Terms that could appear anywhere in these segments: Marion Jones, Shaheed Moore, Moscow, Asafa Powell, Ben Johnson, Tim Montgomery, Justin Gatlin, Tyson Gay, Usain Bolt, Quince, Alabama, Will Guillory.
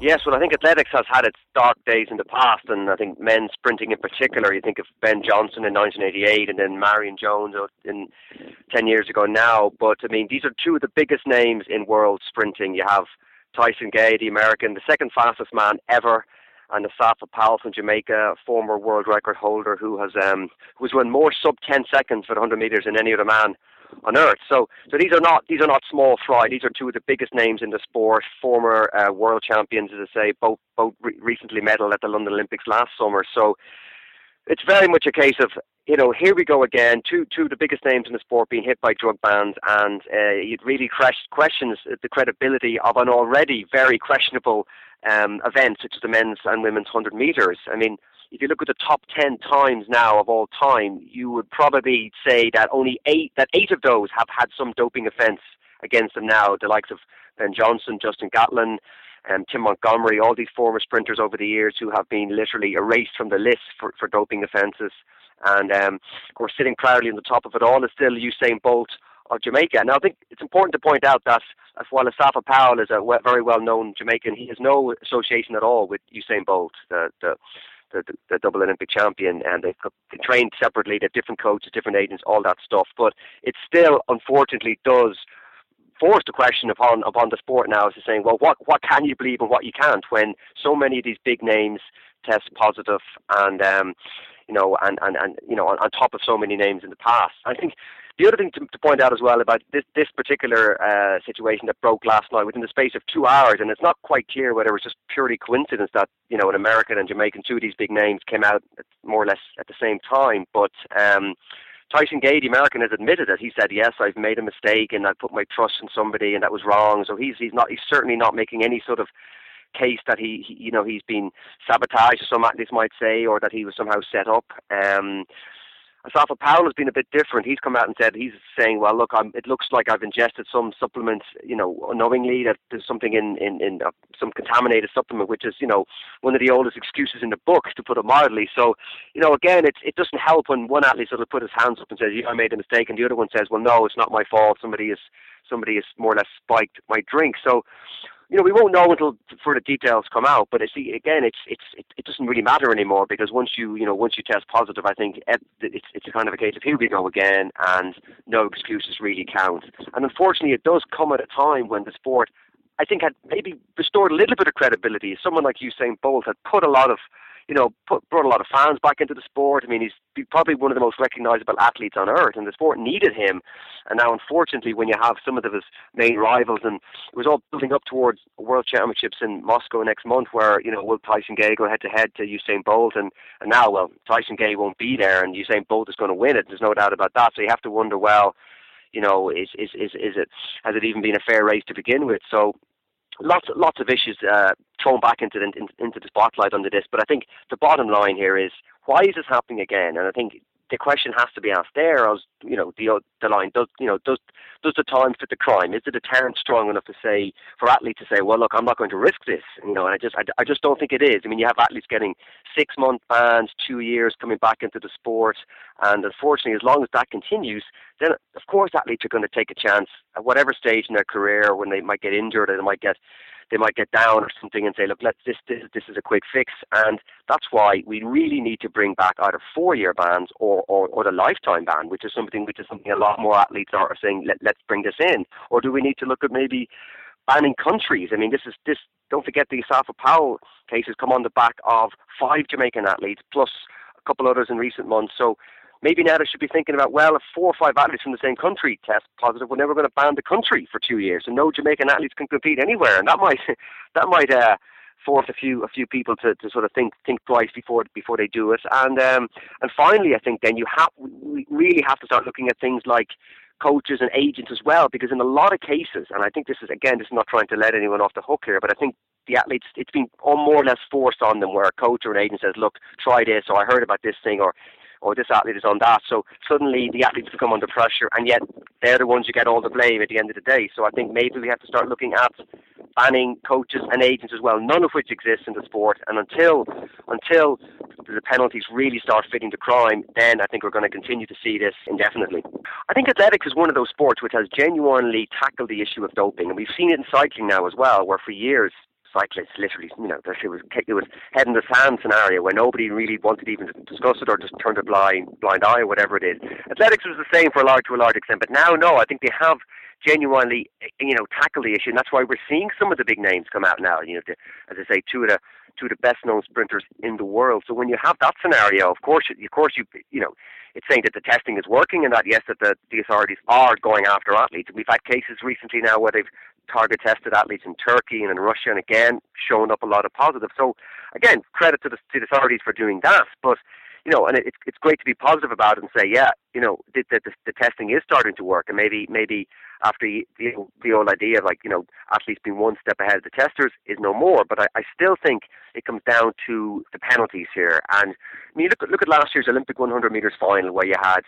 Yes, well, I think athletics has had its dark days in the past, and I think men's sprinting in particular. You think of Ben Johnson in 1988 and then Marion Jones in 10 years ago now. But, I mean, these are two of the biggest names in world sprinting. You have Tyson Gay, the American, the second fastest man ever, and Asafa Powell from Jamaica, former world record holder who's won more sub-10 seconds for the 100 metres than any other man on earth. So these are not small fry. These are two of the biggest names in the sport, former world champions, as I say, both recently medalled at the London Olympics last summer. So it's very much a case of, you know, here we go again, two of the biggest names in the sport being hit by drug bans, and it really questions the credibility of an already very questionable event such as the men's and women's 100 metres. I mean, if you look at the top 10 times now of all time, you would probably say that only eight of those have had some doping offence against them now. The likes of Ben Johnson, Justin Gatlin, Tim Montgomery, all these former sprinters over the years who have been literally erased from the list for doping offences. And of course, sitting proudly on the top of it all is still Usain Bolt of Jamaica. Now, I think it's important to point out that while Asafa Powell is a very well-known Jamaican, he has no association at all with Usain Bolt, the double Olympic champion, and they trained separately. They have different coaches, different agents, all that stuff. But it still, unfortunately, does force the question upon the sport now, as to saying, well, what can you believe and what you can't, when so many of these big names test positive, and on top of so many names in the past. I think the other thing to point out as well about this particular situation that broke last night within the space of 2 hours, and it's not quite clear whether it was just purely coincidence that, you know, an American and Jamaican, two of these big names came out more or less at the same time. But Tyson Gay, the American, has admitted that he said, yes, I've made a mistake and I put my trust in somebody and that was wrong. So he's certainly not making any sort of case that he's been sabotaged, some athletes might say, or that he was somehow set up. Asafa Powell has been a bit different. He's come out and said, he's saying, well, look, it looks like I've ingested some supplements, you know, unknowingly, that there's something in some contaminated supplement, which is, you know, one of the oldest excuses in the book, to put it mildly. So, you know, again, it doesn't help when one athlete sort of put his hands up and says, yeah, I made a mistake, and the other one says, well, no, it's not my fault. Somebody has more or less spiked my drink. So, you know, we won't know until further details come out. But it doesn't really matter anymore, because once you test positive, I think it's kind of a case of here we go again, and no excuses really count. And unfortunately, it does come at a time when the sport, I think, had maybe restored a little bit of credibility. Someone like Usain Bolt had brought a lot of fans back into the sport. I mean, he's probably one of the most recognisable athletes on earth, and the sport needed him. And now, unfortunately, when you have some of his main rivals, and it was all building up towards World Championships in Moscow next month, where, you know, will Tyson Gay go head-to-head to Usain Bolt? And now, well, Tyson Gay won't be there, and Usain Bolt is going to win it. There's no doubt about that. So you have to wonder, well, you know, has it even been a fair race to begin with? So Lots of issues thrown back into the spotlight under this, but I think the bottom line here is, why is this happening again? And I think the question has to be asked there. As you know, the line does the time fit the crime? Is the deterrent strong enough to say, for athletes to say, well, look, I'm not going to risk this, you know? And I just don't think it is. I mean, you have athletes getting 6-month bans, 2 years, coming back into the sport, and unfortunately, as long as that continues, then of course athletes are going to take a chance at whatever stage in their career, when they might get injured, or they might get down or something, and say, look, this is a quick fix. And that's why we really need to bring back either 4-year bans or the lifetime ban, which is something a lot more athletes are saying, let's bring this in. Or do we need to look at maybe banning countries? I mean, this. Don't forget, the Asafa Powell cases come on the back of 5 Jamaican athletes plus a couple others in recent months. So maybe now they should be thinking about, well, if 4 or 5 athletes from the same country test positive, we're never going to ban the country for 2 years, and no Jamaican athletes can compete anywhere. And that might force a few people to sort of think twice before they do it. And finally, I think then we really have to start looking at things like coaches and agents as well, because in a lot of cases, and I think this is not trying to let anyone off the hook here, but I think the athletes, it's been more or less forced on them, where a coach or an agent says, look, try this, or I heard about this thing, or this athlete is on that. So suddenly the athletes become under pressure, and yet they're the ones who get all the blame at the end of the day. So I think maybe we have to start looking at banning coaches and agents as well, none of which exists in the sport. And until the penalties really start fitting the crime, then I think we're going to continue to see this indefinitely. I think athletics is one of those sports which has genuinely tackled the issue of doping. And we've seen it in cycling now as well, where for years, cyclists literally, it was head in the sand scenario where nobody really wanted to even discuss it, or just turned a blind eye, or whatever it is. Athletics was the same to a large extent, but now, no, I think they have genuinely, tackled the issue, and that's why we're seeing some of the big names come out now. As I say, two of the best known sprinters in the world. So when you have that scenario, of course, it's saying that the testing is working, and that yes, that the authorities are going after athletes. We've had cases recently now where they've target tested athletes in Turkey and in Russia, and again showing up a lot of positives. So again, credit to the authorities for doing that. But and it's great to be positive about it and say, the testing is starting to work, and maybe after the old idea of athletes being one step ahead of the testers is no more. But I still think it comes down to the penalties here. And I mean, look at last year's Olympic 100 meters final, where you had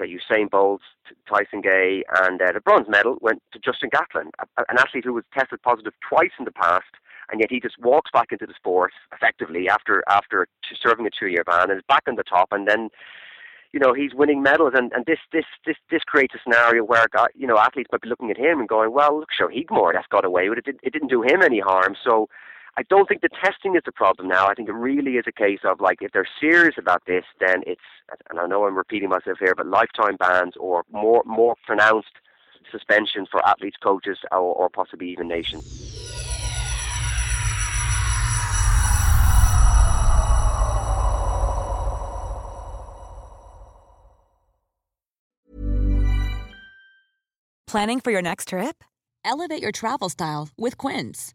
Usain Bolt, Tyson Gay, and the bronze medal went to Justin Gatlin, an athlete who was tested positive twice in the past, and yet he just walks back into the sport effectively after serving a 2-year ban, and is back on the top, and then he's winning medals, and this creates a scenario where athletes might be looking at him and going, well, look, Shaheed Moore, that's got away with it. It didn't do him any harm. So I don't think the testing is the problem now. I think it really is a case of, if they're serious about this, then it's, and I know I'm repeating myself here, but lifetime bans or more pronounced suspension for athletes, coaches, or possibly even nations. Planning for your next trip? Elevate your travel style with Quince.